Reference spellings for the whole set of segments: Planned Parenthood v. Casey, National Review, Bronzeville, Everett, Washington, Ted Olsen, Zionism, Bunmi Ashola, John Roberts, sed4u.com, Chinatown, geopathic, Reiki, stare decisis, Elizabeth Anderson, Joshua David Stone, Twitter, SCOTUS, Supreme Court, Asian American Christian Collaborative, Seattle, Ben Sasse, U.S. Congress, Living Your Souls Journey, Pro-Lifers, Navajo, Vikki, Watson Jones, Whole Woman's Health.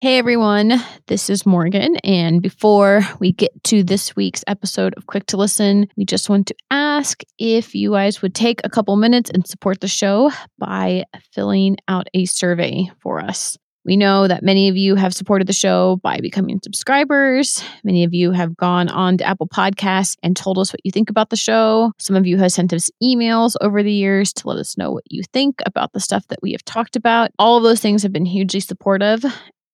Hey everyone, this is Morgan, and before we get to this week's episode of Quick to Listen, we just want to ask if you guys would take a couple minutes and support the show by filling out a survey for us. We know that many of you have supported the show by becoming subscribers. Many of you have gone on to Apple Podcasts and told us what you think about the show. Some of you have sent us emails over the years to let us know what you think about the stuff that we have talked about. All of those things have been hugely supportive.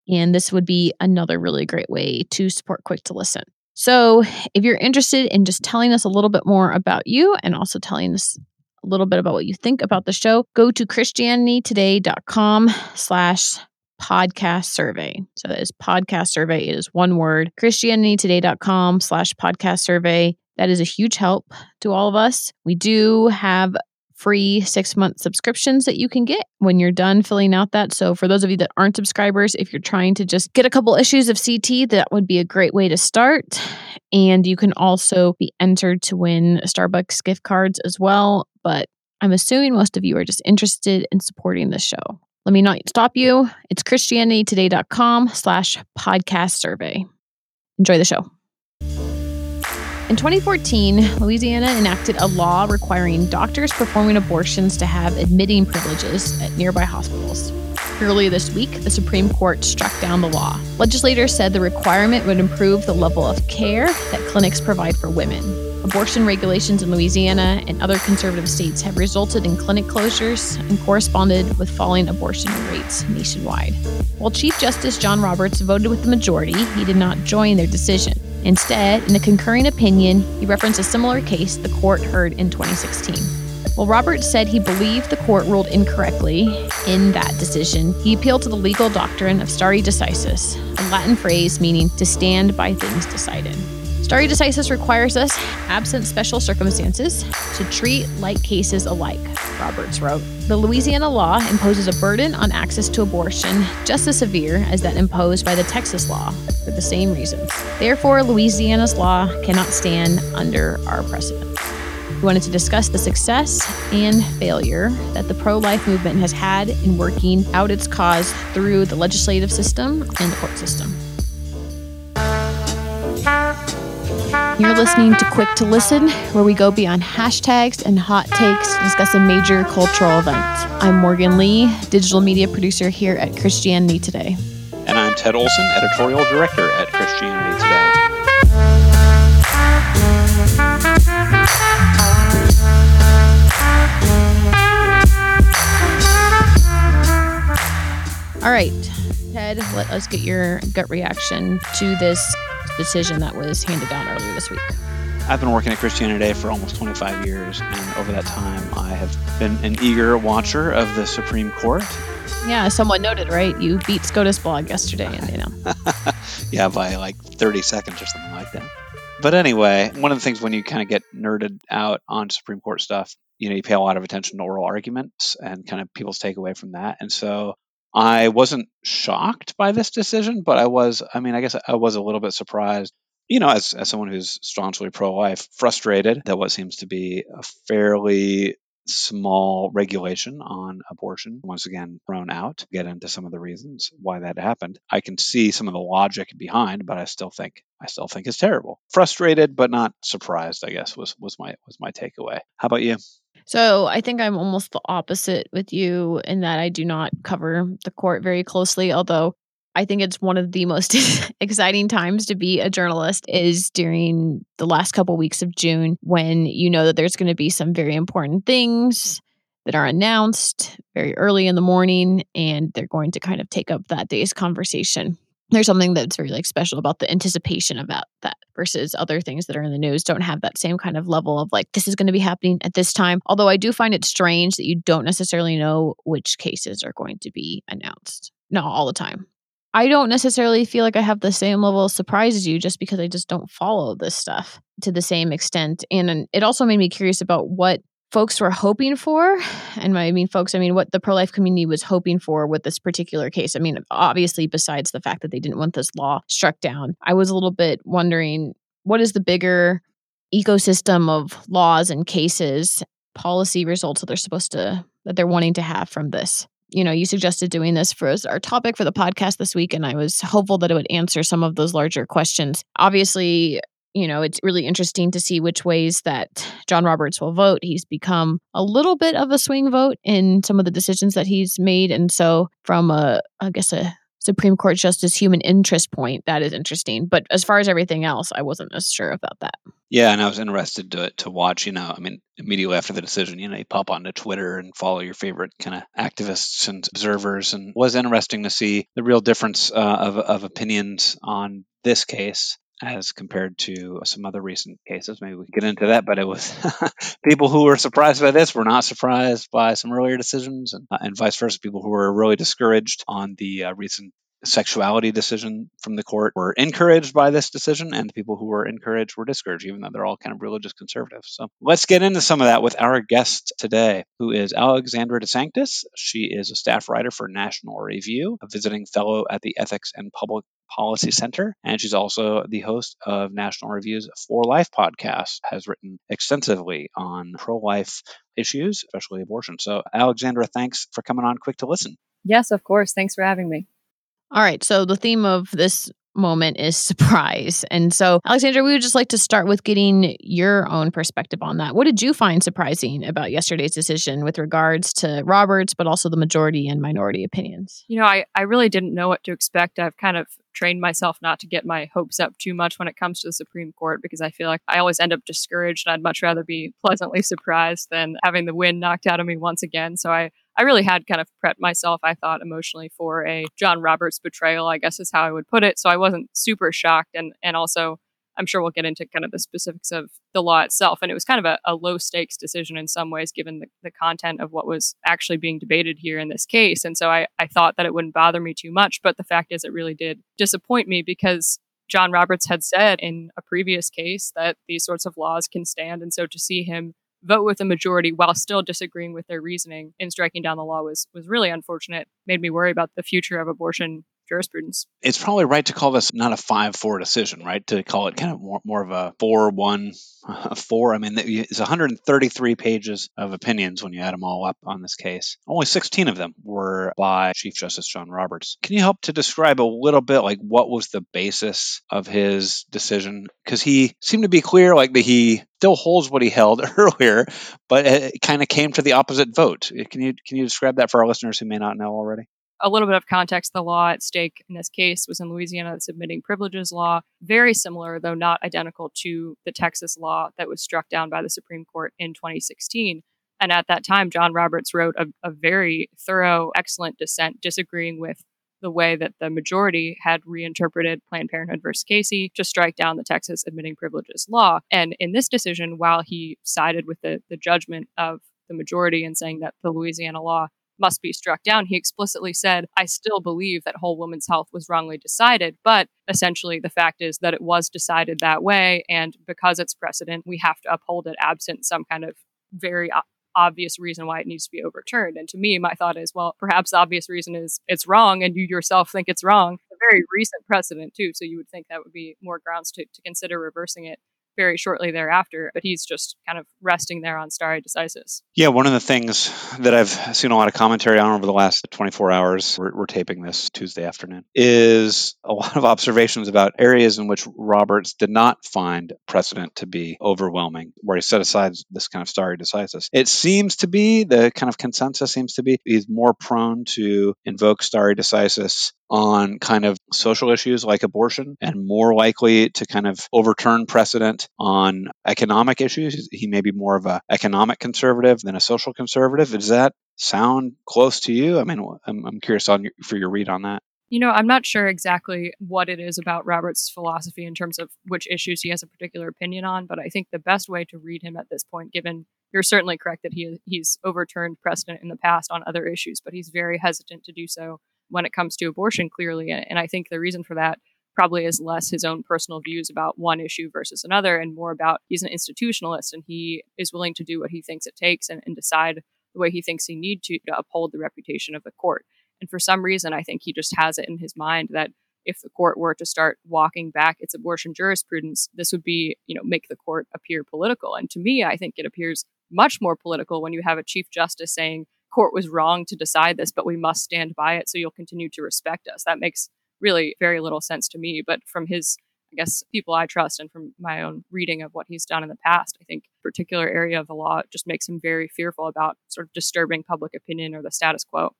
And this would be another really great way to support Quick to Listen. So if you're interested in just telling us a little bit more about you and also telling us a little bit about what you think about the show, go to ChristianityToday.com/podcast survey. So that is podcast survey. It is one word, ChristianityToday.com/podcast survey. That is a huge help to all of us. We do have free 6-month subscriptions that you can get when you're done filling out that. So for those of you that aren't subscribers, if you're trying to just get a couple issues of CT, that would be a great way to start. And you can also be entered to win Starbucks gift cards as well. But I'm assuming most of you are just interested in supporting the show. Let me not stop you. It's ChristianityToday.com/podcast survey. Enjoy the show. In 2014, Louisiana enacted a law requiring doctors performing abortions to have admitting privileges at nearby hospitals. Earlier this week, the Supreme Court struck down the law. Legislators said the requirement would improve the level of care that clinics provide for women. Abortion regulations in Louisiana and other conservative states have resulted in clinic closures and corresponded with falling abortion rates nationwide. While Chief Justice John Roberts voted with the majority, he did not join their decision. Instead, in a concurring opinion, he referenced a similar case the court heard in 2016. While Roberts said he believed the court ruled incorrectly in that decision, he appealed to the legal doctrine of stare decisis, a Latin phrase meaning to stand by things decided. Stare decisis requires us, absent special circumstances, to treat like cases alike, Roberts wrote. The Louisiana law imposes a burden on access to abortion just as severe as that imposed by the Texas law for the same reasons. Therefore, Louisiana's law cannot stand under our precedent. We wanted to discuss the success and failure that the pro-life movement has had in working out its cause through the legislative system and the court system. You're listening to Quick to Listen, where we go beyond hashtags and hot takes to discuss a major cultural event. I'm Morgan Lee, digital media producer here at Christianity Today. And I'm Ted Olsen, editorial director at Christianity Today. All right, Ted, let us get your gut reaction to this decision that was handed down earlier this week. I've been working at Christianity Today for almost 25 years, and over that time, I have been an eager watcher of the Supreme Court. Yeah, someone noted, right? You beat SCOTUS blog yesterday, and you know. Yeah, by like 30 seconds or something like that. But anyway, one of the things when you kind of get nerded out on Supreme Court stuff, you know, you pay a lot of attention to oral arguments and kind of people's takeaway from that. And so I wasn't shocked by this decision, but I guess I was a little bit surprised, you know, as someone who's staunchly pro-life, frustrated that what seems to be a fairly small regulation on abortion, once again, thrown out. Get into some of the reasons why that happened. I can see some of the logic behind, but I still think it's terrible. Frustrated, but not surprised, I guess, was my takeaway. How about you? So I think I'm almost the opposite with you in that I do not cover the court very closely, although I think it's one of the most exciting times to be a journalist is during the last couple weeks of June when you know that there's going to be some very important things that are announced very early in the morning, and they're going to kind of take up that day's conversation. There's something that's very like special about the anticipation about that versus other things that are in the news don't have that same kind of level of like, this is going to be happening at this time. Although I do find it strange that you don't necessarily know which cases are going to be announced. Not all the time. I don't necessarily feel like I have the same level of surprise as you just because I just don't follow this stuff to the same extent. And it also made me curious about what folks were hoping for, and I mean folks, I mean what the pro-life community was hoping for with this particular case. I mean, obviously, besides the fact that they didn't want this law struck down, I was a little bit wondering, what is the bigger ecosystem of laws and cases, policy results that they're supposed to, that they're wanting to have from this? You know, you suggested doing this for our topic for the podcast this week, and I was hopeful that it would answer some of those larger questions. Obviously, you know, it's really interesting to see which ways that John Roberts will vote. He's become a little bit of a swing vote in some of the decisions that he's made. And so from a Supreme Court justice human interest point, that is interesting. But as far as everything else, I wasn't as sure about that. Yeah, and I was interested to watch, you know, I mean, immediately after the decision, you know, you pop onto Twitter and follow your favorite kind of activists and observers. And it was interesting to see the real difference of opinions on this case as compared to some other recent cases. Maybe we can get into that, but it was people who were surprised by this were not surprised by some earlier decisions, and vice versa. People who were really discouraged on the recent sexuality decision from the court were encouraged by this decision, and the people who were encouraged were discouraged, even though they're all kind of religious conservatives. So let's get into some of that with our guest today, who is Alexandra DeSanctis. She is a staff writer for National Review, a visiting fellow at the Ethics and Public Policy Center, and she's also the host of National Review's For Life podcast, has written extensively on pro-life issues, especially abortion. So Alexandra, thanks for coming on Quick to Listen. Yes, of course. Thanks for having me. All right. So the theme of this moment is surprise. And so, Alexandra, we would just like to start with getting your own perspective on that. What did you find surprising about yesterday's decision with regards to Roberts, but also the majority and minority opinions? You know, I really didn't know what to expect. I've kind of trained myself not to get my hopes up too much when it comes to the Supreme Court, because I feel like I always end up discouraged, and I'd much rather be pleasantly surprised than having the wind knocked out of me once again. So I really had kind of prepped myself, I thought, emotionally for a John Roberts betrayal, I guess is how I would put it. So I wasn't super shocked. And also, I'm sure we'll get into kind of the specifics of the law itself. And it was kind of a low stakes decision in some ways, given the content of what was actually being debated here in this case. And so I thought that it wouldn't bother me too much. But the fact is, it really did disappoint me, because John Roberts had said in a previous case that these sorts of laws can stand. And so to see him vote with a majority while still disagreeing with their reasoning in striking down the law was really unfortunate. Made me worry about the future of abortion jurisprudence. It's probably right to call this not a 5-4 decision, right? To call it kind of more of a 4-1, 4. I mean, it's 133 pages of opinions when you add them all up on this case. Only 16 of them were by Chief Justice John Roberts. Can you help to describe a little bit, like, what was the basis of his decision? Because he seemed to be clear, like, that he still holds what he held earlier, but it kind of came to the opposite vote. Can you describe that for our listeners who may not know already? A little bit of context, the law at stake in this case was in Louisiana, the Submitting Privileges Law, very similar, though not identical, to the Texas law that was struck down by the Supreme Court in 2016. And at that time, John Roberts wrote a very thorough, excellent dissent, disagreeing with the way that the majority had reinterpreted Planned Parenthood v. Casey to strike down the Texas Admitting Privileges Law. And in this decision, while he sided with the judgment of the majority in saying that the Louisiana law must be struck down, he explicitly said, I still believe that Whole Woman's Health was wrongly decided, but essentially the fact is that it was decided that way, and because it's precedent, we have to uphold it absent some kind of very obvious reason why it needs to be overturned. And to me, my thought is, well, perhaps the obvious reason is it's wrong, and you yourself think it's wrong. A very recent precedent, too, so you would think that would be more grounds to consider reversing it very shortly thereafter, but he's just kind of resting there on stare decisis. Yeah, one of the things that I've seen a lot of commentary on over the last 24 hours, we're taping this Tuesday afternoon, is a lot of observations about areas in which Roberts did not find precedent to be overwhelming, where he set aside this kind of stare decisis. It seems to be, the kind of consensus seems to be, he's more prone to invoke stare decisis on kind of social issues like abortion, and more likely to kind of overturn precedent on economic issues. He may be more of an economic conservative than a social conservative. Does that sound close to you? I mean, I'm curious for your read on that. You know, I'm not sure exactly what it is about Roberts' philosophy in terms of which issues he has a particular opinion on, but I think the best way to read him at this point, given you're certainly correct that he's overturned precedent in the past on other issues, but he's very hesitant to do so when it comes to abortion, clearly. And I think the reason for that probably is less his own personal views about one issue versus another and more about he's an institutionalist and he is willing to do what he thinks it takes and decide the way he thinks he needs to uphold the reputation of the court. And for some reason, I think he just has it in his mind that if the court were to start walking back its abortion jurisprudence, this would be, make the court appear political. And to me, I think it appears much more political when you have a chief justice saying, court was wrong to decide this, but we must stand by it, so you'll continue to respect us. That makes really very little sense to me. But from his, people I trust and from my own reading of what he's done in the past, I think a particular area of the law just makes him very fearful about sort of disturbing public opinion or the status quo.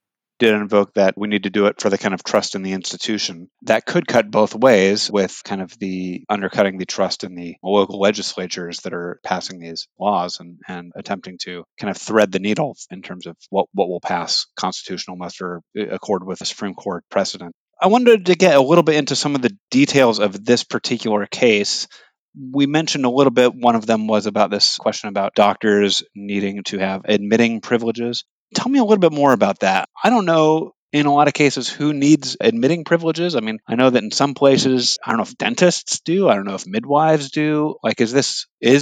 Did invoke that we need to do it for the kind of trust in the institution. That could cut both ways with kind of the undercutting the trust in the local legislatures that are passing these laws and attempting to kind of thread the needle in terms of what will pass constitutional muster accord with the Supreme Court precedent. I wanted to get a little bit into some of the details of this particular case. We mentioned a little bit, one of them was about this question about doctors needing to have admitting privileges. Tell me a little bit more about that. I don't know, in a lot of cases, who needs admitting privileges. I mean, I know that in some places, I don't know if dentists do. I don't know if midwives do. Is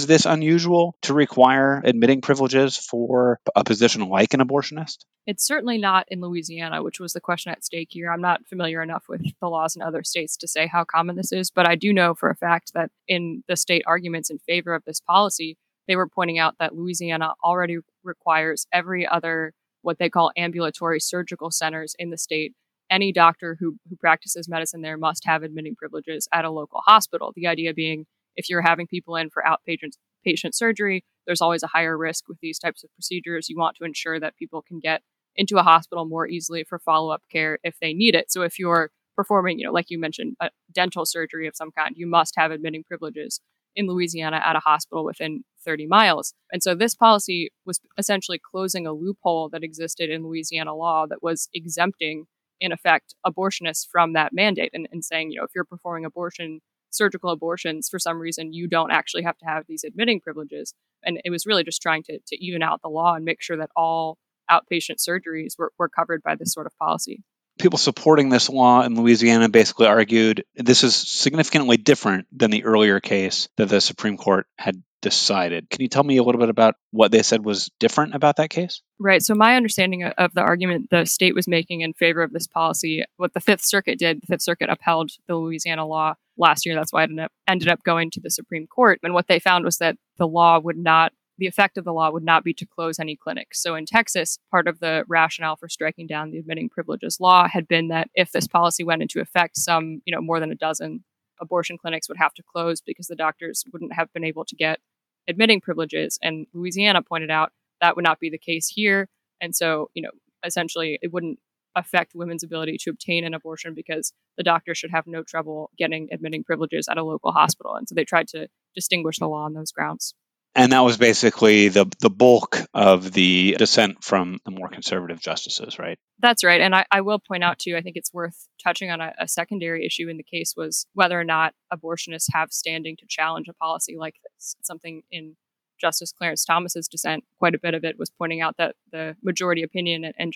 this unusual to require admitting privileges for a position like an abortionist? It's certainly not in Louisiana, which was the question at stake here. I'm not familiar enough with the laws in other states to say how common this is, but I do know for a fact that in the state arguments in favor of this policy, they were pointing out that Louisiana already requires every other what they call ambulatory surgical centers in the state. Any doctor who practices medicine there must have admitting privileges at a local hospital. The idea being, if you're having people in for outpatient surgery, there's always a higher risk with these types of procedures. You want to ensure that people can get into a hospital more easily for follow-up care if they need it. So if you're performing, like you mentioned, a dental surgery of some kind, you must have admitting privileges in Louisiana at a hospital within 30 miles. And so this policy was essentially closing a loophole that existed in Louisiana law that was exempting, in effect, abortionists from that mandate and saying, if you're performing surgical abortions, for some reason, you don't actually have to have these admitting privileges. And it was really just trying to even out the law and make sure that all outpatient surgeries were covered by this sort of policy. People supporting this law in Louisiana basically argued this is significantly different than the earlier case that the Supreme Court had decided. Can you tell me a little bit about what they said was different about that case? Right. So my understanding of the argument the state was making in favor of this policy, what the Fifth Circuit did, the Fifth Circuit upheld the Louisiana law last year. That's why it ended up going to the Supreme Court. And what they found was that the effect of the law would not be to close any clinics. So in Texas, part of the rationale for striking down the admitting privileges law had been that if this policy went into effect, some, more than a dozen abortion clinics would have to close because the doctors wouldn't have been able to get admitting privileges. And Louisiana pointed out that would not be the case here. And so, essentially it wouldn't affect women's ability to obtain an abortion because the doctor should have no trouble getting admitting privileges at a local hospital. And so they tried to distinguish the law on those grounds. And that was basically the bulk of the dissent from the more conservative justices, right? That's right. And I will point out, too, I think it's worth touching on a secondary issue in the case was whether or not abortionists have standing to challenge a policy like this. Something in Justice Clarence Thomas's dissent, quite a bit of it was pointing out that the majority opinion and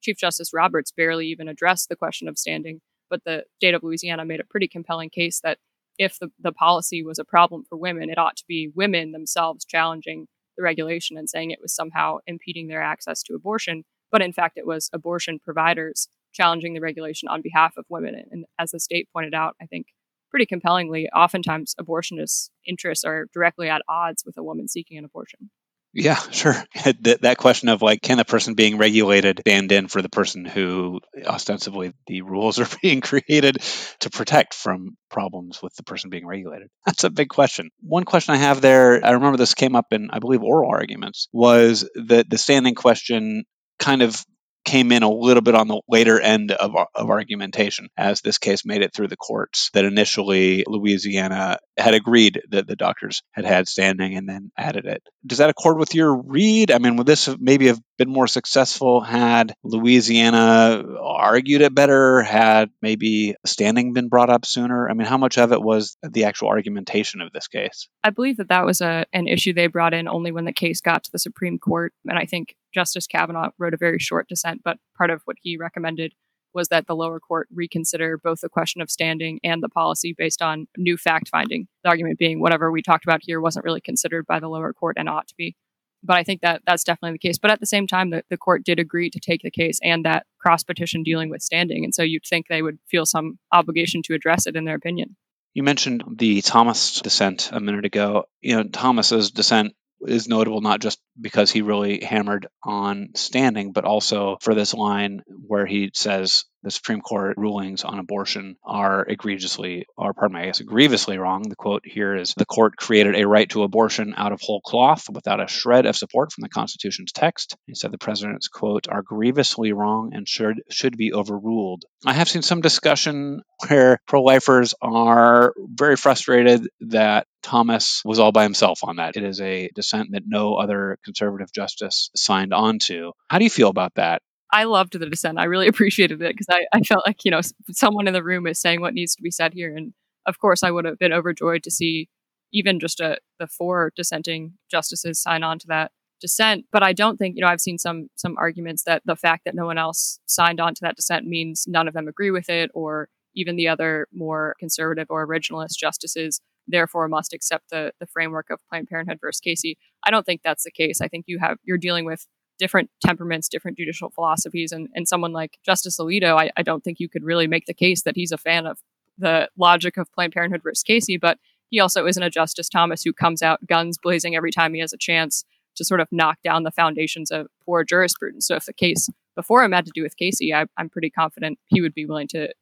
Chief Justice Roberts barely even addressed the question of standing. But the state of Louisiana made a pretty compelling case that if the policy was a problem for women, it ought to be women themselves challenging the regulation and saying it was somehow impeding their access to abortion. But in fact, it was abortion providers challenging the regulation on behalf of women. And as the state pointed out, I think pretty compellingly, oftentimes abortionists' interests are directly at odds with a woman seeking an abortion. Yeah, sure. That question of can the person being regulated stand in for the person who ostensibly the rules are being created to protect from problems with the person being regulated? That's a big question. One question I have there, I remember this came up in, I believe, oral arguments, was that the standing question kind of came in a little bit on the later end of argumentation as this case made it through the courts, that initially Louisiana had agreed that the doctors had standing and then added it. Does that accord with your read? I mean, would this maybe have been more successful had Louisiana argued it better, had maybe standing been brought up sooner? I mean, how much of it was the actual argumentation of this case? I believe that was an issue they brought in only when the case got to the Supreme Court. And I think Justice Kavanaugh wrote a very short dissent, but part of what he recommended was that the lower court reconsider both the question of standing and the policy based on new fact-finding. The argument being whatever we talked about here wasn't really considered by the lower court and ought to be. But I think that that's definitely the case. But at the same time, the court did agree to take the case and that cross-petition dealing with standing. And so you'd think they would feel some obligation to address it in their opinion. You mentioned the Thomas dissent a minute ago. You know, Thomas's dissent is notable not just because he really hammered on standing, but also for this line where he says the Supreme Court rulings on abortion are grievously wrong. The quote here is, "The court created a right to abortion out of whole cloth without a shred of support from the Constitution's text." He said the president's, quote, "are grievously wrong and should be overruled." I have seen some discussion where pro-lifers are very frustrated that Thomas was all by himself on that. It is a dissent that no other conservative justice signed on to. How do you feel about that? I loved the dissent. I really appreciated it because I felt like, you know, someone in the room is saying what needs to be said here. And of course, I would have been overjoyed to see even just the four dissenting justices sign on to that dissent. But I don't think, you know, I've seen some arguments that the fact that no one else signed on to that dissent means none of them agree with it, or even the other more conservative or originalist justices therefore must accept the framework of Planned Parenthood versus Casey. I don't think that's the case. I think you're dealing with different temperaments, different judicial philosophies. And someone like Justice Alito, I don't think you could really make the case that he's a fan of the logic of Planned Parenthood versus Casey, but he also isn't a Justice Thomas who comes out guns blazing every time he has a chance to sort of knock down the foundations of poor jurisprudence. So if the case before him had to do with Casey, I'm pretty confident he would be willing to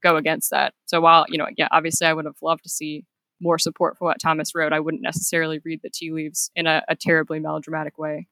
go against that. So while, you know, yeah, obviously I would have loved to see more support for what Thomas wrote, I wouldn't necessarily read the tea leaves in a terribly melodramatic way.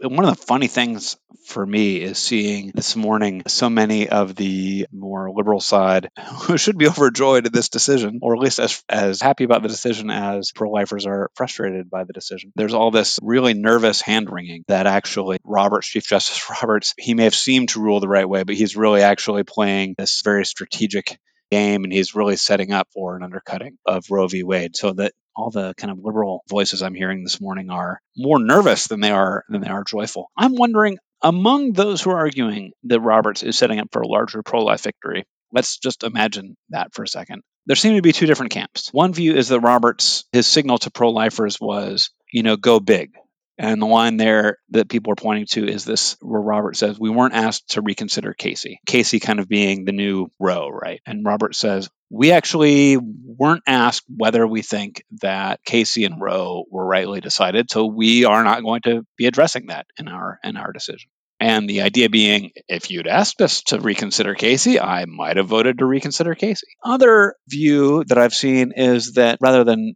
One of the funny things for me is seeing this morning so many of the more liberal side who should be overjoyed at this decision, or at least as happy about the decision as pro-lifers are frustrated by the decision. There's all this really nervous hand-wringing that actually Chief Justice Roberts, he may have seemed to rule the right way, but he's really actually playing this very strategic game, and he's really setting up for an undercutting of Roe v. Wade. So that all the kind of liberal voices I'm hearing this morning are more nervous than they are joyful. I'm wondering, among those who are arguing that Roberts is setting up for a larger pro-life victory, let's just imagine that for a second. There seem to be two different camps. One view is that Roberts, his signal to pro-lifers was, you know, go big. And the line there that people are pointing to is this, where Roberts says, we weren't asked to reconsider Casey. Casey kind of being the new Roe, right? And Roberts says, we actually weren't asked whether we think that Casey and Roe were rightly decided, so we are not going to be addressing that in our decision. And the idea being, if you'd asked us to reconsider Casey, I might have voted to reconsider Casey. Other view that I've seen is that rather than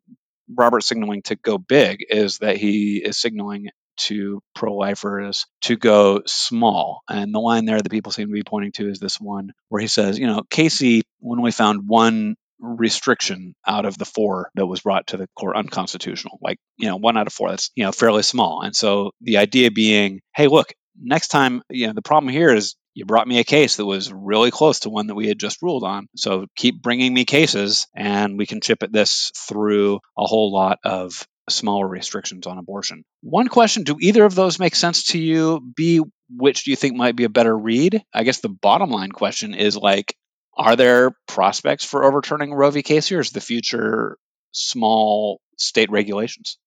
Robert signaling to go big is that he is signaling to pro-lifers to go small. And the line there that people seem to be pointing to is this one where he says, you know, Casey, when we found one restriction out of the four that was brought to the court unconstitutional, like, you know, one out of four, that's, you know, fairly small. And so the idea being, hey, look, next time, you know, the problem here is you brought me a case that was really close to one that we had just ruled on. So keep bringing me cases and we can chip at this through a whole lot of smaller restrictions on abortion. One question, do either of those make sense to you? B, which do you think might be a better read? I guess the bottom line question is like, are there prospects for overturning Roe v. Casey, or is the future small state regulations?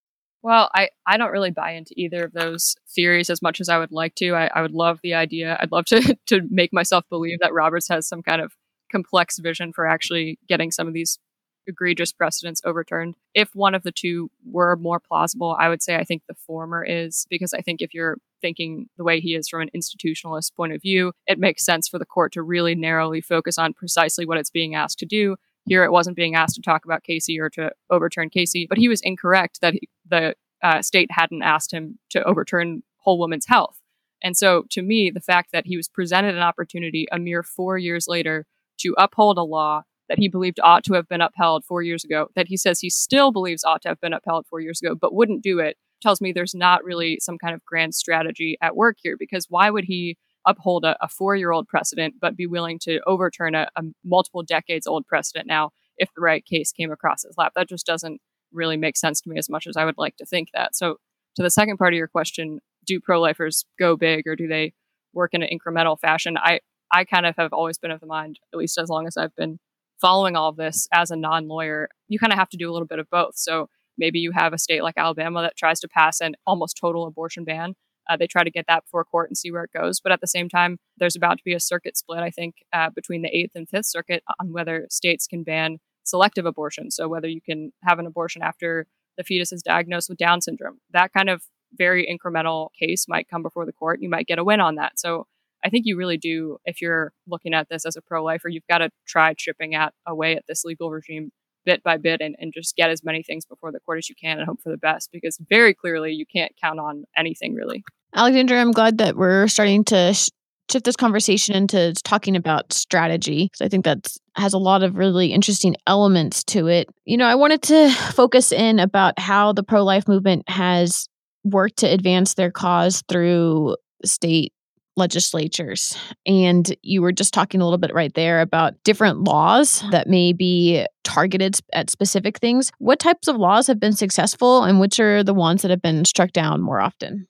Well, I don't really buy into either of those theories as much as I would like to. I would love the idea. I'd love to make myself believe that Roberts has some kind of complex vision for actually getting some of these egregious precedents overturned. If one of the two were more plausible, I would say I think the former is, because I think if you're thinking the way he is from an institutionalist point of view, it makes sense for the court to really narrowly focus on precisely what it's being asked to do. Here, it wasn't being asked to talk about Casey or to overturn Casey, but he was incorrect that the state hadn't asked him to overturn Whole Woman's Health. And so to me, the fact that he was presented an opportunity a mere 4 years later to uphold a law that he believed ought to have been upheld 4 years ago, that he says he still believes ought to have been upheld 4 years ago, but wouldn't do it, tells me there's not really some kind of grand strategy at work here, because why would he uphold a four-year-old precedent, but be willing to overturn a multiple decades-old precedent now if the right case came across his lap? That just doesn't really make sense to me as much as I would like to think that. So to the second part of your question, do pro-lifers go big or do they work in an incremental fashion? I, I kind of have always been of the mind, at least as long as I've been following all of this as a non-lawyer, you kind of have to do a little bit of both. So maybe you have a state like Alabama that tries to pass an almost total abortion ban. They try to get that before court and see where it goes. But at the same time, there's about to be a circuit split, I think, between the 8th and 5th Circuit on whether states can ban selective abortion. So whether you can have an abortion after the fetus is diagnosed with Down syndrome. That kind of very incremental case might come before the court. You might get a win on that. So I think you really do, if you're looking at this as a pro-lifer, you've got to try chipping away at this legal regime bit by bit and just get as many things before the court as you can and hope for the best, because very clearly you can't count on anything really. Alexandra, I'm glad that we're starting to shift this conversation into talking about strategy, because I think that has a lot of really interesting elements to it. You know, I wanted to focus in about how the pro-life movement has worked to advance their cause through state legislatures. And you were just talking a little bit right there about different laws that may be targeted at specific things. What types of laws have been successful and which are the ones that have been struck down more often?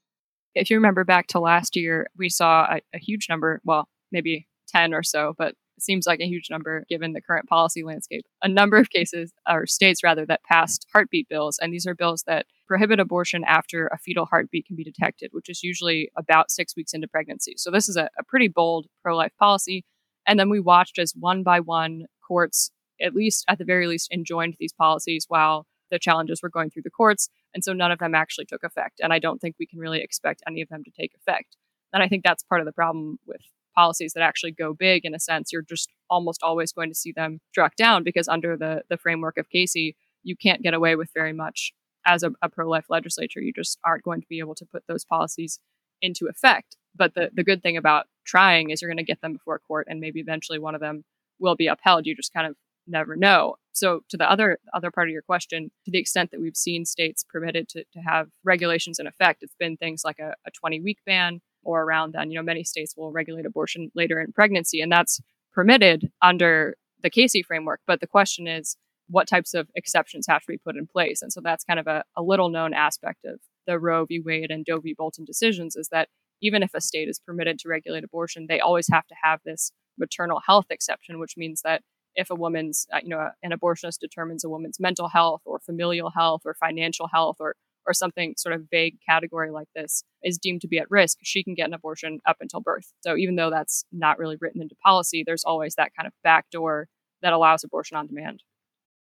If you remember back to last year, we saw a huge number, well, maybe 10 or so, but it seems like a huge number given the current policy landscape. A number of cases, or states rather, that passed heartbeat bills. And these are bills that prohibit abortion after a fetal heartbeat can be detected, which is usually about 6 weeks into pregnancy. So this is a pretty bold pro-life policy. And then we watched as one by one courts, at least at the very least, enjoined these policies while the challenges were going through the courts. And so none of them actually took effect. And I don't think we can really expect any of them to take effect. And I think that's part of the problem with policies that actually go big. In a sense, you're just almost always going to see them struck down, because under the framework of Casey, you can't get away with very much as a pro-life legislature. You just aren't going to be able to put those policies into effect. But the good thing about trying is you're going to get them before court, and maybe eventually one of them will be upheld. You just kind of never know. So to the other part of your question, to the extent that we've seen states permitted to have regulations in effect, it's been things like a 20-week ban or around then. You know, many states will regulate abortion later in pregnancy, and that's permitted under the Casey framework. But the question is, what types of exceptions have to be put in place? And so that's kind of a little known aspect of the Roe v. Wade and Doe v. Bolton decisions, is that even if a state is permitted to regulate abortion, they always have to have this maternal health exception, which means that if a woman's, an abortionist determines a woman's mental health or familial health or financial health or something sort of vague category like this is deemed to be at risk, she can get an abortion up until birth. So even though that's not really written into policy, there's always that kind of backdoor that allows abortion on demand.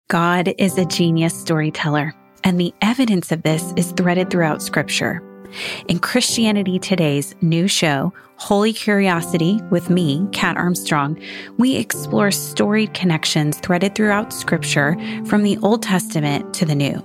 God is a genius storyteller, and the evidence of this is threaded throughout Scripture. In Christianity Today's new show, Holy Curiosity, with me, Kat Armstrong, we explore storied connections threaded throughout Scripture from the Old Testament to the New.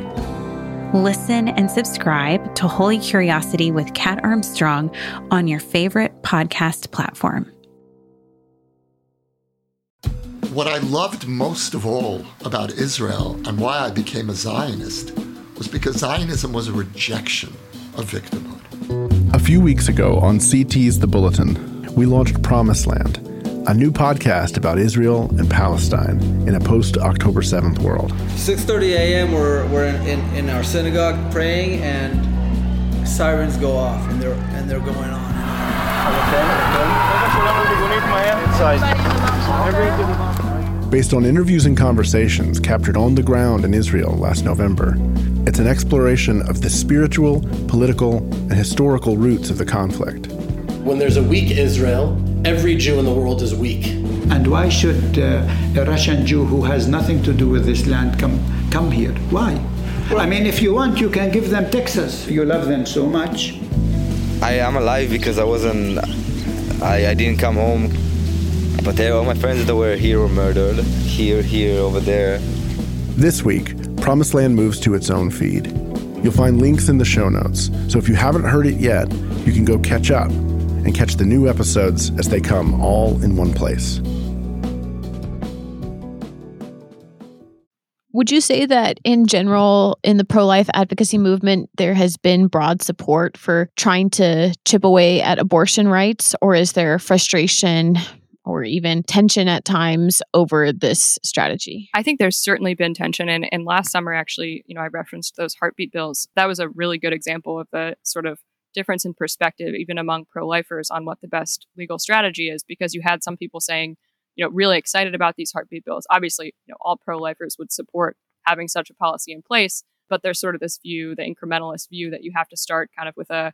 Listen and subscribe to Holy Curiosity with Kat Armstrong on your favorite podcast platform. What I loved most of all about Israel and why I became a Zionist was because Zionism was a rejection of victimhood. A few weeks ago on CT's The Bulletin, we launched Promised Land, a new podcast about Israel and Palestine in a post-October 7th world. 6:30 a.m. we're in our synagogue praying, and sirens go off, and they're going on. Based on interviews and conversations captured on the ground in Israel last November, it's an exploration of the spiritual, political, and historical roots of the conflict. When there's a weak Israel, every Jew in the world is weak. And why should a Russian Jew who has nothing to do with this land come here? Why? Well, I mean, if you want, you can give them Texas. You love them so much. I am alive because I didn't come home. But all my friends that were here were murdered. Here, over there. This week, Promised Land moves to its own feed. You'll find links in the show notes, so if you haven't heard it yet, you can go catch up and catch the new episodes as they come all in one place. Would you say that in general, in the pro-life advocacy movement, there has been broad support for trying to chip away at abortion rights, or is there frustration or even tension at times over this strategy? I think there's certainly been tension. And last summer, actually, I referenced those heartbeat bills. That was a really good example of the sort of difference in perspective, even among pro-lifers, on what the best legal strategy is, because you had some people saying, really excited about these heartbeat bills. Obviously, all pro-lifers would support having such a policy in place, but there's sort of this view, the incrementalist view, that you have to start kind of with a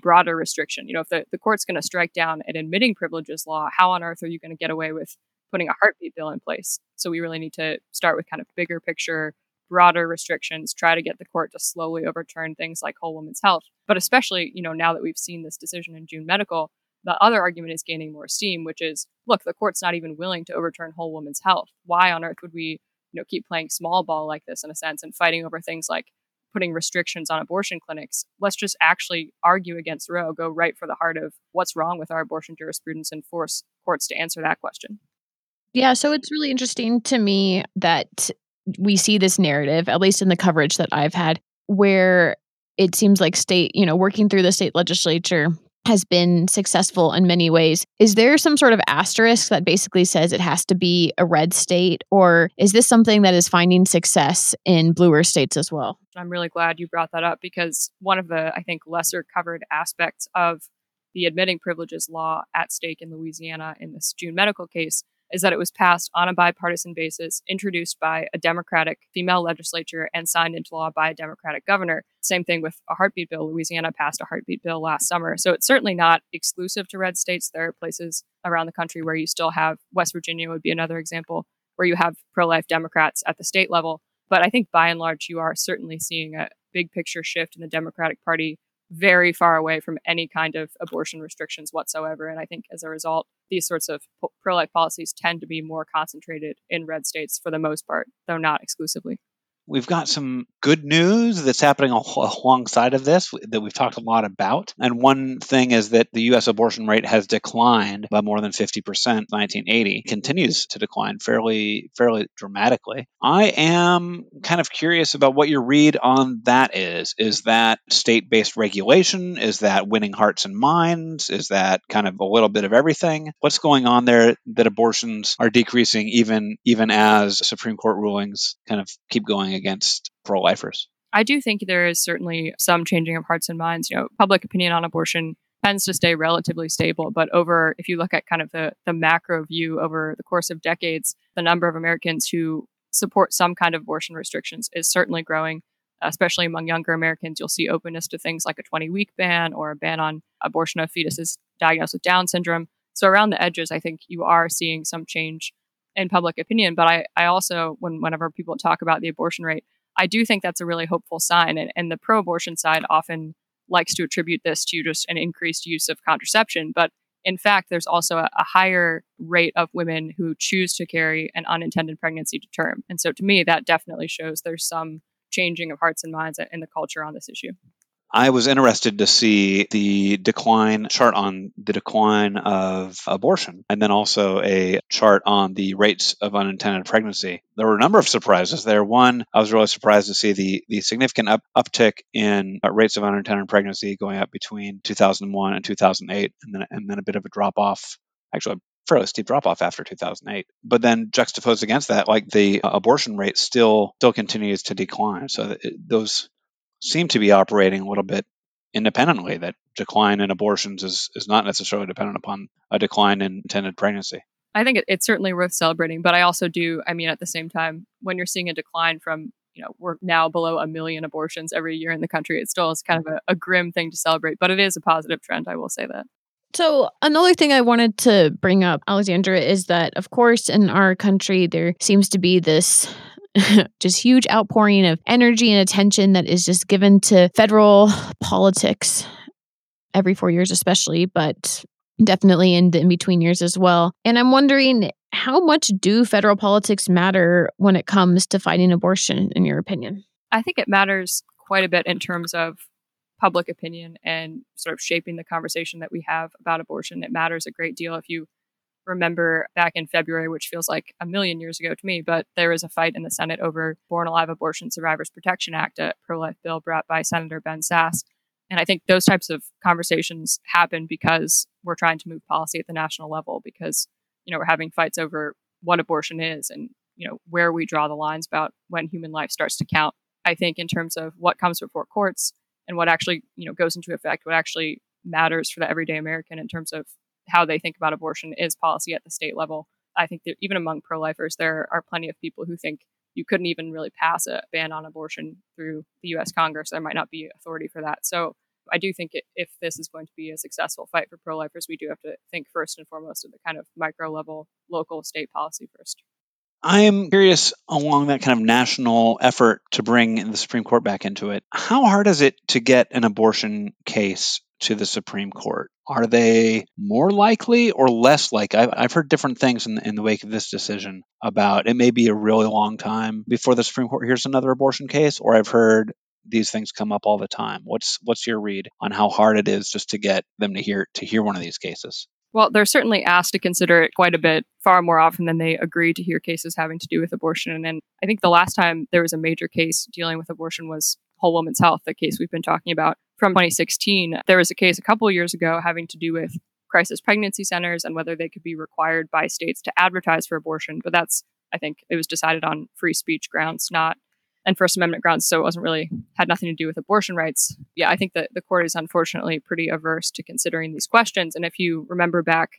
broader restriction. If the court's going to strike down an admitting privileges law, how on earth are you going to get away with putting a heartbeat bill in place? So we really need to start with kind of bigger picture, broader restrictions, try to get the court to slowly overturn things like Whole Woman's Health. But especially, now that we've seen this decision in June Medical, the other argument is gaining more steam, which is, look, the court's not even willing to overturn Whole Woman's Health. Why on earth would we, keep playing small ball like this, in a sense, and fighting over things like putting restrictions on abortion clinics? Let's just actually argue against Roe, go right for the heart of what's wrong with our abortion jurisprudence, and force courts to answer that question. Yeah, so it's really interesting to me that we see this narrative, at least in the coverage that I've had, where it seems like state, working through the state legislature has been successful in many ways. Is there some sort of asterisk that basically says it has to be a red state, or is this something that is finding success in bluer states as well? I'm really glad you brought that up, because one of the, I think, lesser covered aspects of the admitting privileges law at stake in Louisiana in this June Medical case is that it was passed on a bipartisan basis, introduced by a Democratic female legislature, and signed into law by a Democratic governor. Same thing with a heartbeat bill. Louisiana passed a heartbeat bill last summer. So it's certainly not exclusive to red states. There are places around the country where you still have, West Virginia would be another example, where you have pro-life Democrats at the state level. But I think by and large, you are certainly seeing a big picture shift in the Democratic Party, very far away from any kind of abortion restrictions whatsoever. And I think as a result, these sorts of pro-life policies tend to be more concentrated in red states for the most part, though not exclusively. We've got some good news that's happening alongside of this that we've talked a lot about. And one thing is that the U.S. abortion rate has declined by more than 50% in 1980, continues to decline fairly dramatically. I am kind of curious about what your read on that is. Is that state-based regulation? Is that winning hearts and minds? Is that kind of a little bit of everything? What's going on there that abortions are decreasing even as Supreme Court rulings kind of keep going against pro-lifers? I do think there is certainly some changing of hearts and minds. Public opinion on abortion tends to stay relatively stable, but if you look at kind of the macro view over the course of decades, the number of Americans who support some kind of abortion restrictions is certainly growing, especially among younger Americans. You'll see openness to things like a 20-week ban or a ban on abortion of fetuses diagnosed with Down syndrome. So around the edges, I think you are seeing some change in public opinion. But I also, whenever people talk about the abortion rate, I do think that's a really hopeful sign. And the pro-abortion side often likes to attribute this to just an increased use of contraception. But in fact, there's also a higher rate of women who choose to carry an unintended pregnancy to term. And so to me, that definitely shows there's some changing of hearts and minds in the culture on this issue. I was interested to see the chart on the decline of abortion, and then also a chart on the rates of unintended pregnancy. There were a number of surprises there. One, I was really surprised to see the significant uptick in rates of unintended pregnancy going up between 2001 and 2008, and then a bit of a drop-off, actually a fairly steep drop-off after 2008. But then juxtaposed against that, like the abortion rate still continues to decline. So those seem to be operating a little bit independently. That decline in abortions is not necessarily dependent upon a decline in intended pregnancy. I think it's certainly worth celebrating, but I also at the same time, when you're seeing a decline from, we're now below 1 million abortions every year in the country, it still is kind of a grim thing to celebrate, but it is a positive trend, I will say that. So another thing I wanted to bring up, Alexandra, is that, of course, in our country, there seems to be this just huge outpouring of energy and attention that is just given to federal politics every 4 years, especially, but definitely in the in-between years as well. And I'm wondering, how much do federal politics matter when it comes to fighting abortion, in your opinion? I think it matters quite a bit in terms of public opinion and sort of shaping the conversation that we have about abortion. It matters a great deal if you remember back in February, which feels like a million years ago to me, but there was a fight in the Senate over Born Alive Abortion Survivors Protection Act, a pro-life bill brought by Senator Ben Sasse. And I think those types of conversations happen because we're trying to move policy at the national level, because, you know, we're having fights over what abortion is and, you know, where we draw the lines about when human life starts to count. I think in terms of what comes before courts and what actually, you know, goes into effect, what actually matters for the everyday American in terms of how they think about abortion is policy at the state level. I think that even among pro-lifers, there are plenty of people who think you couldn't even really pass a ban on abortion through the U.S. Congress. There might not be authority for that. So I do think if this is going to be a successful fight for pro-lifers, we do have to think first and foremost of the kind of micro level, local state policy first. I am curious along that kind of national effort to bring the Supreme Court back into it. How hard is it to get an abortion case to the Supreme Court? Are they more likely or less likely? I've heard different things in the wake of this decision about it may be a really long time before the Supreme Court hears another abortion case, or I've heard these things come up all the time. What's your read on how hard it is just to get them to hear one of these cases? Well, they're certainly asked to consider it quite a bit, far more often than they agree to hear cases having to do with abortion. And I think the last time there was a major case dealing with abortion was Whole Woman's Health, the case we've been talking about from 2016. There was a case a couple of years ago having to do with crisis pregnancy centers and whether they could be required by states to advertise for abortion. But that's, I think, it was decided on free speech grounds, not and First Amendment grounds, so it had nothing to do with abortion rights. Yeah, I think that the court is unfortunately pretty averse to considering these questions. And if you remember back,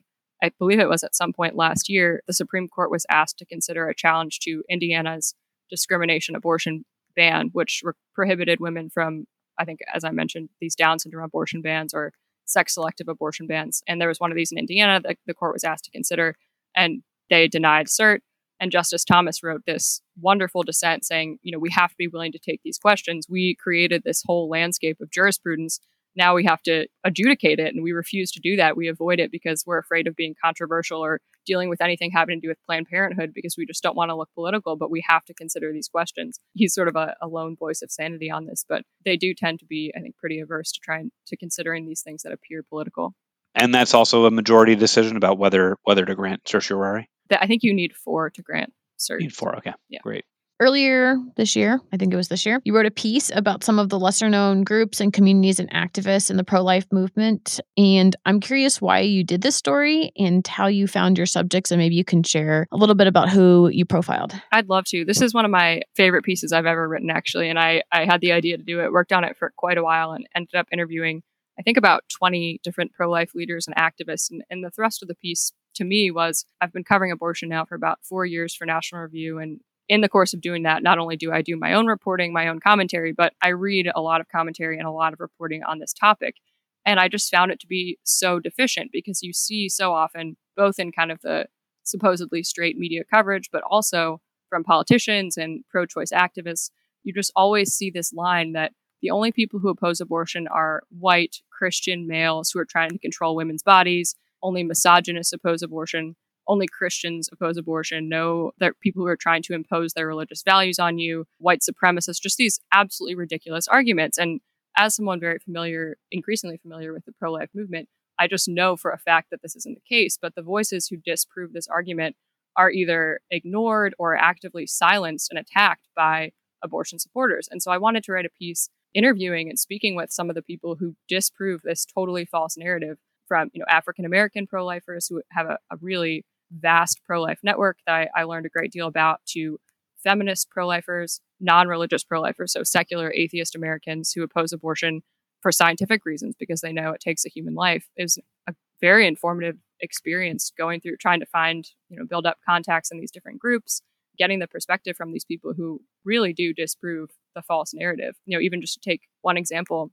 I believe it was at some point last year, the Supreme Court was asked to consider a challenge to Indiana's discrimination abortion ban, which prohibited women from, I think, as I mentioned, these Down syndrome abortion bans or sex-selective abortion bans. And there was one of these in Indiana that the court was asked to consider, and they denied cert. And Justice Thomas wrote this wonderful dissent saying, you know, we have to be willing to take these questions. We created this whole landscape of jurisprudence. Now we have to adjudicate it, and we refuse to do that. We avoid it because we're afraid of being controversial or dealing with anything having to do with Planned Parenthood because we just don't want to look political, but we have to consider these questions. He's sort of a lone voice of sanity on this, but they do tend to be, I think, pretty averse to considering these things that appear political. And that's also a majority decision about whether to grant certiorari? I think you need 4 to grant cert. Need 4, okay. Yeah. Great. Earlier this year, I think it was this year, you wrote a piece about some of the lesser-known groups and communities and activists in the pro-life movement. And I'm curious why you did this story and how you found your subjects, and maybe you can share a little bit about who you profiled. I'd love to. This is one of my favorite pieces I've ever written, actually, and I had the idea to do it, worked on it for quite a while, and ended up interviewing, I think, about 20 different pro-life leaders and activists. And the thrust of the piece to me was, I've been covering abortion now for about 4 years for National Review. And in the course of doing that, not only do I do my own reporting, my own commentary, but I read a lot of commentary and a lot of reporting on this topic. And I just found it to be so deficient, because you see so often, both in kind of the supposedly straight media coverage, but also from politicians and pro-choice activists, you just always see this line that the only people who oppose abortion are white Christian males who are trying to control women's bodies. Only misogynists oppose abortion. Only Christians oppose abortion. No, that people who are trying to impose their religious values on you, white supremacists, just these absolutely ridiculous arguments. And as someone very familiar, increasingly familiar with the pro-life movement, I just know for a fact that this isn't the case. But the voices who disprove this argument are either ignored or actively silenced and attacked by abortion supporters. And so I wanted to write a piece interviewing and speaking with some of the people who disprove this totally false narrative, from, you know, African-American pro-lifers who have a really vast pro-life network that I learned a great deal about, to feminist pro-lifers, non-religious pro-lifers, so secular atheist Americans who oppose abortion for scientific reasons because they know it takes a human life. It was a very informative experience going through, trying to find, you know, build up contacts in these different groups, getting the perspective from these people who really do disprove the false narrative. You know, even just to take one example,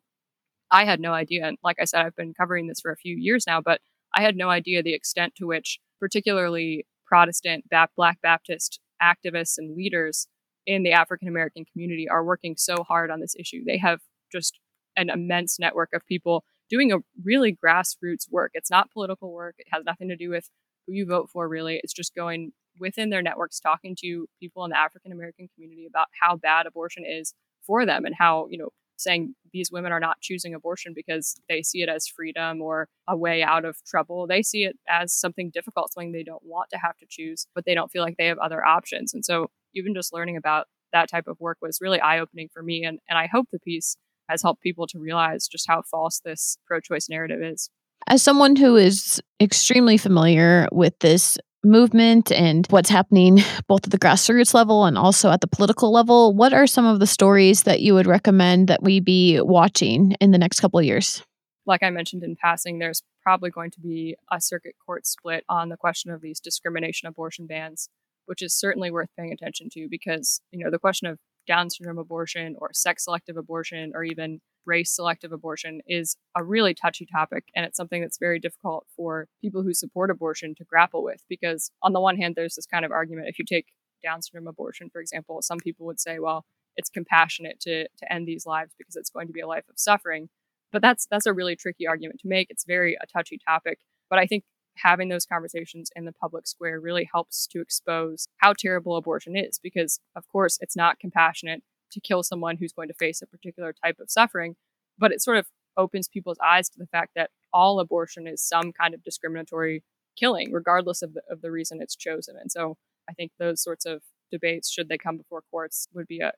I had no idea, and like I said, I've been covering this for a few years now, but I had no idea the extent to which particularly Protestant, Black Baptist activists and leaders in the African-American community are working so hard on this issue. They have just an immense network of people doing a really grassroots work. It's not political work. It has nothing to do with who you vote for, really. It's just going within their networks, talking to people in the African-American community about how bad abortion is for them and how, you know, saying these women are not choosing abortion because they see it as freedom or a way out of trouble. They see it as something difficult, something they don't want to have to choose, but they don't feel like they have other options. And so even just learning about that type of work was really eye-opening for me. And I hope the piece has helped people to realize just how false this pro-choice narrative is. As someone who is extremely familiar with this movement and what's happening both at the grassroots level and also at the political level, what are some of the stories that you would recommend that we be watching in the next couple of years? Like I mentioned in passing, there's probably going to be a circuit court split on the question of these discrimination abortion bans, which is certainly worth paying attention to because, you know, the question of Down syndrome abortion or sex-selective abortion or even race-selective abortion is a really touchy topic. And it's something that's very difficult for people who support abortion to grapple with because on the one hand, there's this kind of argument. If you take Down syndrome abortion, for example, some people would say, well, it's compassionate to end these lives because it's going to be a life of suffering. But that's a really tricky argument to make. It's a touchy topic. But I think having those conversations in the public square really helps to expose how terrible abortion is, because of course it's not compassionate to kill someone who's going to face a particular type of suffering, but it sort of opens people's eyes to the fact that all abortion is some kind of discriminatory killing, regardless of the reason it's chosen. And so I think those sorts of debates, should they come before courts, would be a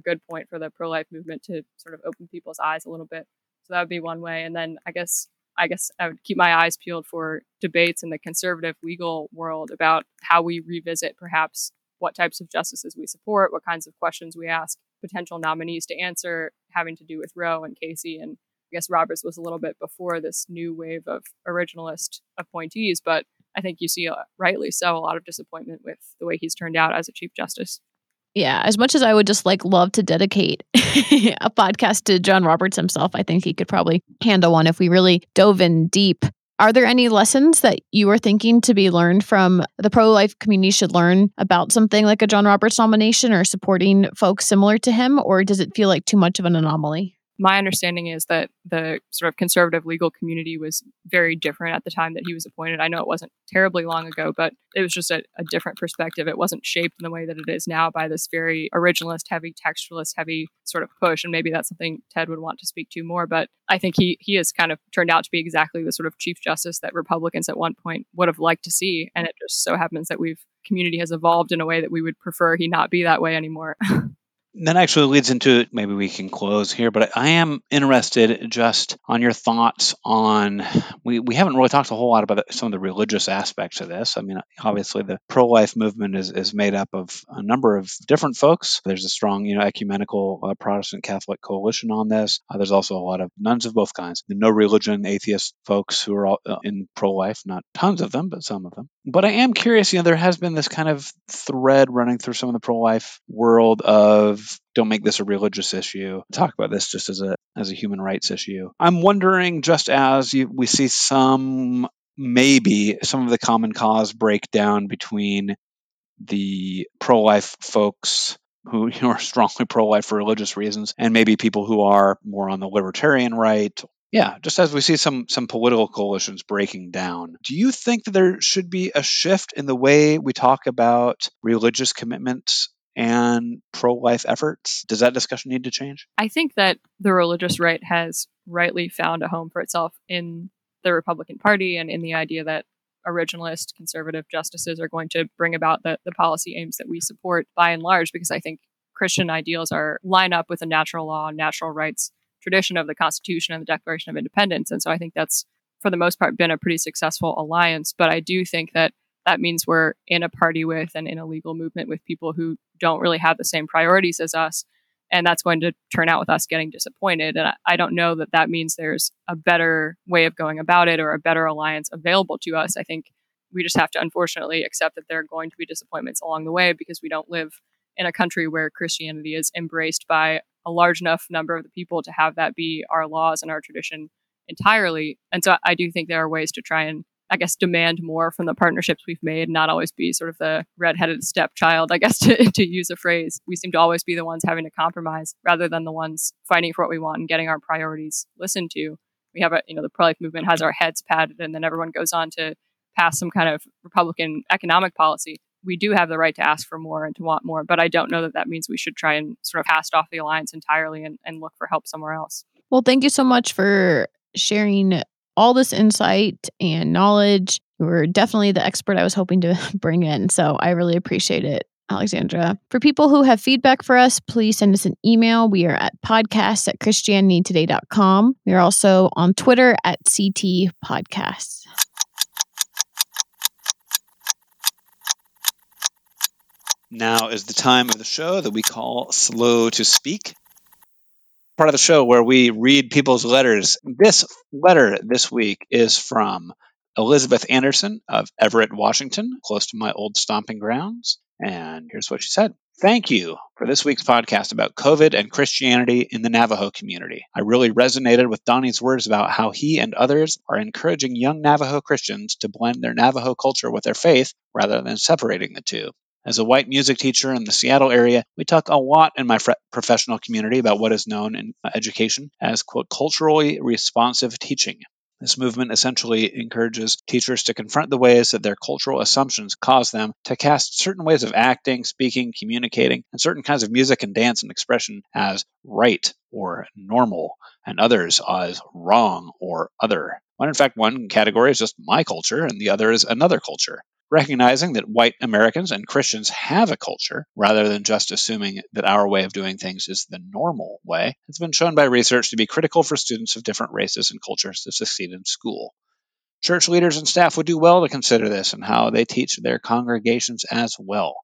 good point for the pro-life movement to sort of open people's eyes a little bit. So that would be one way. And then I guess I would keep my eyes peeled for debates in the conservative legal world about how we revisit perhaps what types of justices we support, what kinds of questions we ask potential nominees to answer, having to do with Roe and Casey. And I guess Roberts was a little bit before this new wave of originalist appointees, but I think you see, rightly so, a lot of disappointment with the way he's turned out as a Chief Justice. Yeah, as much as I would just love to dedicate a podcast to John Roberts himself, I think he could probably handle one if we really dove in deep. Are there any lessons that you were thinking to be learned from the pro-life community should learn about something like a John Roberts nomination or supporting folks similar to him, or does it feel like too much of an anomaly? My understanding is that the sort of conservative legal community was very different at the time that he was appointed. I know it wasn't terribly long ago, but it was just a different perspective. It wasn't shaped in the way that it is now by this very originalist heavy, textualist heavy sort of push. And maybe that's something Ted would want to speak to more. But I think he has kind of turned out to be exactly the sort of Chief Justice that Republicans at one point would have liked to see. And it just so happens that community has evolved in a way that we would prefer he not be that way anymore. That actually leads into, maybe we can close here, but I am interested just on your thoughts on, we haven't really talked a whole lot about some of the religious aspects of this. I mean, obviously the pro-life movement is made up of a number of different folks. There's a strong, ecumenical Protestant Catholic coalition on this. There's also a lot of nuns of both kinds, the no religion atheist folks who are all in pro-life, not tons of them, but some of them. But I am curious, there has been this kind of thread running through some of the pro-life world of, don't make this a religious issue. Talk about this just as a human rights issue. I'm wondering, just as we see maybe some of the common cause breakdown between the pro-life folks who are strongly pro-life for religious reasons and maybe people who are more on the libertarian right. Yeah, just as we see some political coalitions breaking down, do you think that there should be a shift in the way we talk about religious commitments and pro-life efforts? Does that discussion need to change? I think that the religious right has rightly found a home for itself in the Republican Party and in the idea that originalist conservative justices are going to bring about the policy aims that we support by and large, because I think Christian ideals line up with the natural law and natural rights tradition of the Constitution and the Declaration of Independence. And so I think that's, for the most part, been a pretty successful alliance. But I do think that means we're in a party with and in a legal movement with people who don't really have the same priorities as us. And that's going to turn out with us getting disappointed. And I don't know that means there's a better way of going about it or a better alliance available to us. I think we just have to, unfortunately, accept that there are going to be disappointments along the way because we don't live in a country where Christianity is embraced by a large enough number of the people to have that be our laws and our tradition entirely. And so I do think there are ways to try and, I guess, demand more from the partnerships we've made, not always be sort of the redheaded stepchild, I guess, to use a phrase. We seem to always be the ones having to compromise rather than the ones fighting for what we want and getting our priorities listened to. We have the pro-life movement has our heads patted and then everyone goes on to pass some kind of Republican economic policy. we do have the right to ask for more and to want more, but I don't know that that means we should try and sort of cast off the alliance entirely and look for help somewhere else. Well, thank you so much for sharing all this insight and knowledge. You were definitely the expert I was hoping to bring in, so I really appreciate it, Alexandra. For people who have feedback for us, please send us an email. We are at podcasts@ChristianityToday.com. We are also on Twitter at CT Podcasts. Now is the time of the show that we call Slow to Speak, part of the show where we read people's letters. This letter this week is from Elizabeth Anderson of Everett, Washington, close to my old stomping grounds. And here's what she said. Thank you for this week's podcast about COVID and Christianity in the Navajo community. I really resonated with Donnie's words about how he and others are encouraging young Navajo Christians to blend their Navajo culture with their faith rather than separating the two. As a white music teacher in the Seattle area, we talk a lot in my professional community about what is known in education as, quote, culturally responsive teaching. This movement essentially encourages teachers to confront the ways that their cultural assumptions cause them to cast certain ways of acting, speaking, communicating, and certain kinds of music and dance and expression as right or normal, and others as wrong or other. When in fact, one category is just my culture, and the other is another culture. Recognizing that white Americans and Christians have a culture, rather than just assuming that our way of doing things is the normal way, has been shown by research to be critical for students of different races and cultures to succeed in school. Church leaders and staff would do well to consider this and how they teach their congregations as well.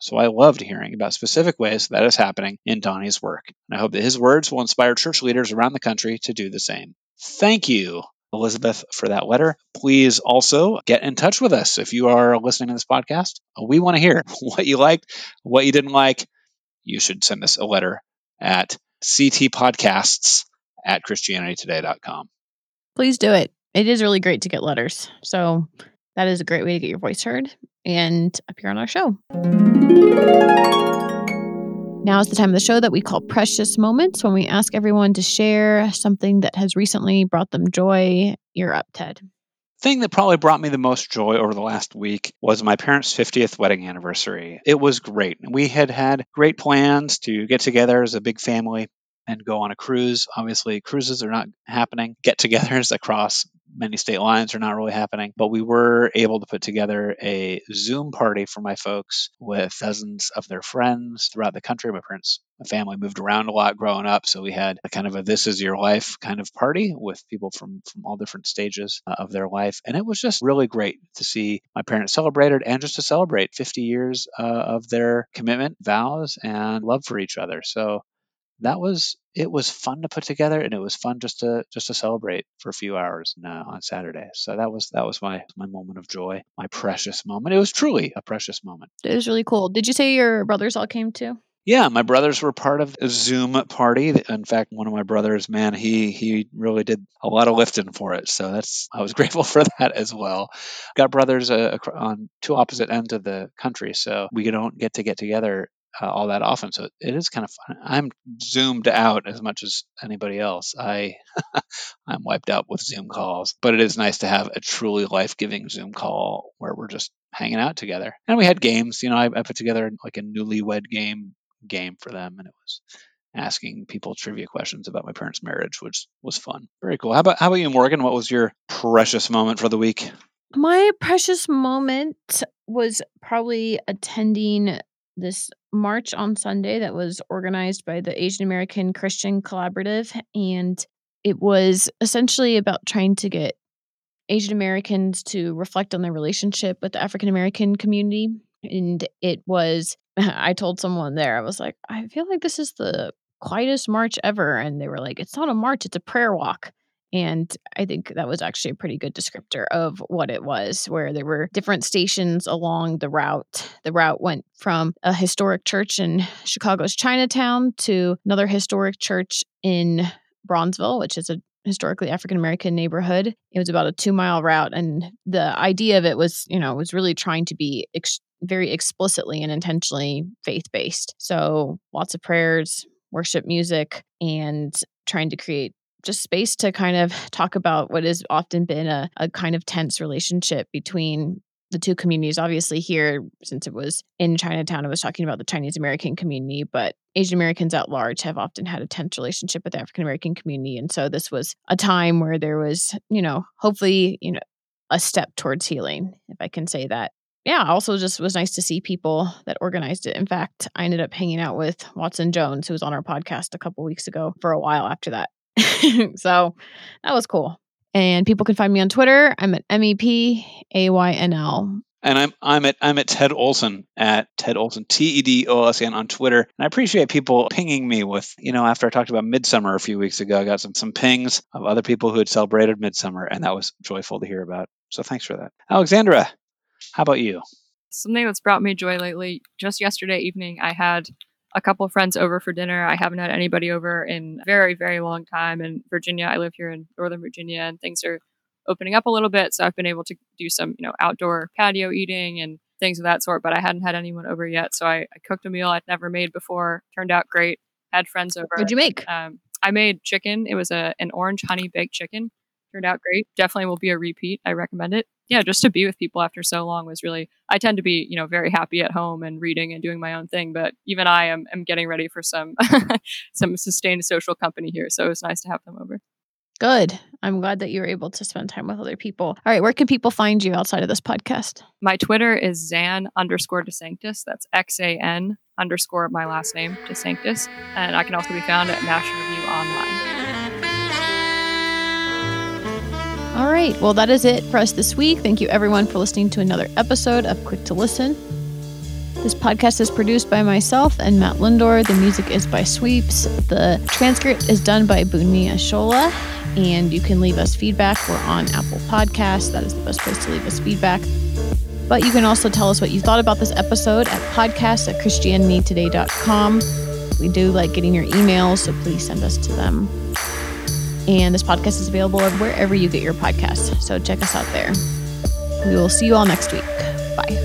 So I loved hearing about specific ways that is happening in Donnie's work, and I hope that his words will inspire church leaders around the country to do the same. Thank you, Elizabeth, for that letter. Please also get in touch with us if you are listening to this podcast. We want to hear what you liked, what you didn't like. You should send us a letter at ctpodcasts@ChristianityToday.com. Please do it. It is really great to get letters. So that is a great way to get your voice heard and appear on our show. Now is the time of the show that we call Precious Moments, when we ask everyone to share something that has recently brought them joy. You're up, Ted. The thing that probably brought me the most joy over the last week was my parents' 50th wedding anniversary. It was great. We had great plans to get together as a big family and go on a cruise. Obviously, cruises are not happening. Get-togethers across many state lines are not really happening, but we were able to put together a Zoom party for my folks with dozens of their friends throughout the country. My parents, my family moved around a lot growing up, so we had a kind of a this is your life kind of party with people from all different stages of their life. And it was just really great to see my parents celebrated and just to celebrate 50 years of their commitment, vows, and love for each other. So it was fun to put together, and it was fun just to celebrate for a few hours on Saturday. So that was my moment of joy, my precious moment. It was truly a precious moment. It was really cool. Did you say your brothers all came too? Yeah, my brothers were part of a Zoom party. In fact, one of my brothers, man, he really did a lot of lifting for it. So I was grateful for that as well. Got brothers on two opposite ends of the country, so we don't get to get together all that often. So it is kind of fun. I'm zoomed out as much as anybody else. I'm wiped out with Zoom calls, but it is nice to have a truly life-giving Zoom call where we're just hanging out together. And we had games. I put together like a newlywed game for them, and it was asking people trivia questions about my parents' marriage, which was fun. Very cool. How about you, Morgan? What was your precious moment for the week? My precious moment was probably attending this march on Sunday that was organized by the Asian American Christian Collaborative. And it was essentially about trying to get Asian Americans to reflect on their relationship with the African American community. And I told someone there, I was like, I feel like this is the quietest march ever. And they were like, it's not a march, it's a prayer walk. And I think that was actually a pretty good descriptor of what it was, where there were different stations along the route. The route went from a historic church in Chicago's Chinatown to another historic church in Bronzeville, which is a historically African-American neighborhood. It was about a 2-mile route. And the idea of it was, it was really trying to be very explicitly and intentionally faith-based. So lots of prayers, worship music, and trying to create just space to kind of talk about what has often been a kind of tense relationship between the two communities. Obviously here, since it was in Chinatown, it was talking about the Chinese American community, but Asian Americans at large have often had a tense relationship with the African American community. And so this was a time where there was, hopefully, a step towards healing, if I can say that. Yeah, also just was nice to see people that organized it. In fact, I ended up hanging out with Watson Jones, who was on our podcast a couple weeks ago for a while after that. So that was cool. And people can find me on Twitter. I'm at MEPAYNL. And I'm at Ted Olsen, TEDOLSEN on Twitter. And I appreciate people pinging me with, after I talked about Midsummer a few weeks ago, I got some pings of other people who had celebrated Midsummer, and that was joyful to hear about. So thanks for that. Alexandra, how about you? Something that's brought me joy lately, just yesterday evening, I had a couple of friends over for dinner. I haven't had anybody over in a very, very long time in Virginia. I live here in Northern Virginia, and things are opening up a little bit. So I've been able to do some, outdoor patio eating and things of that sort, but I hadn't had anyone over yet. So I cooked a meal I'd never made before. Turned out great. Had friends over. What'd you make? I made chicken. It was an orange honey baked chicken. Turned out great. Definitely will be a repeat. I recommend it. Yeah, just to be with people after so long was really, I tend to be, very happy at home and reading and doing my own thing, but even I am getting ready for some some sustained social company here. So it was nice to have them over. Good. I'm glad that you were able to spend time with other people. All right. Where can people find you outside of this podcast? My Twitter is Xan_DeSanctis. That's XAN _ my last name, DeSanctis. And I can also be found at National Review Online. All right. Well, that is it for us this week. Thank you everyone for listening to another episode of Quick to Listen. This podcast is produced by myself and Matt Lindor. The music is by Sweeps. The transcript is done by Bunmi Ashola. And you can leave us feedback. We're on Apple Podcasts. That is the best place to leave us feedback. But you can also tell us what you thought about this episode at podcast@ChristianityToday.com. We do like getting your emails, so please send us to them. And this podcast is available wherever you get your podcasts. So check us out there. We will see you all next week. Bye.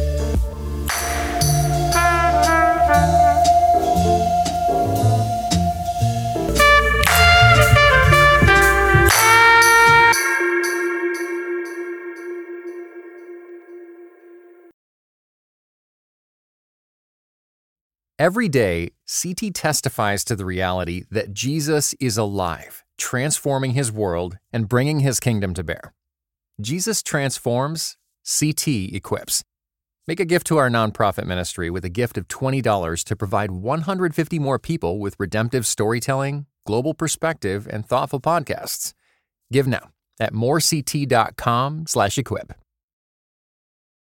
Every day, CT testifies to the reality that Jesus is alive, transforming his world and bringing his kingdom to bear. Jesus transforms, CT equips. Make a gift to our nonprofit ministry with a gift of $20 to provide 150 more people with redemptive storytelling, global perspective, and thoughtful podcasts. Give now at morect.com/equip.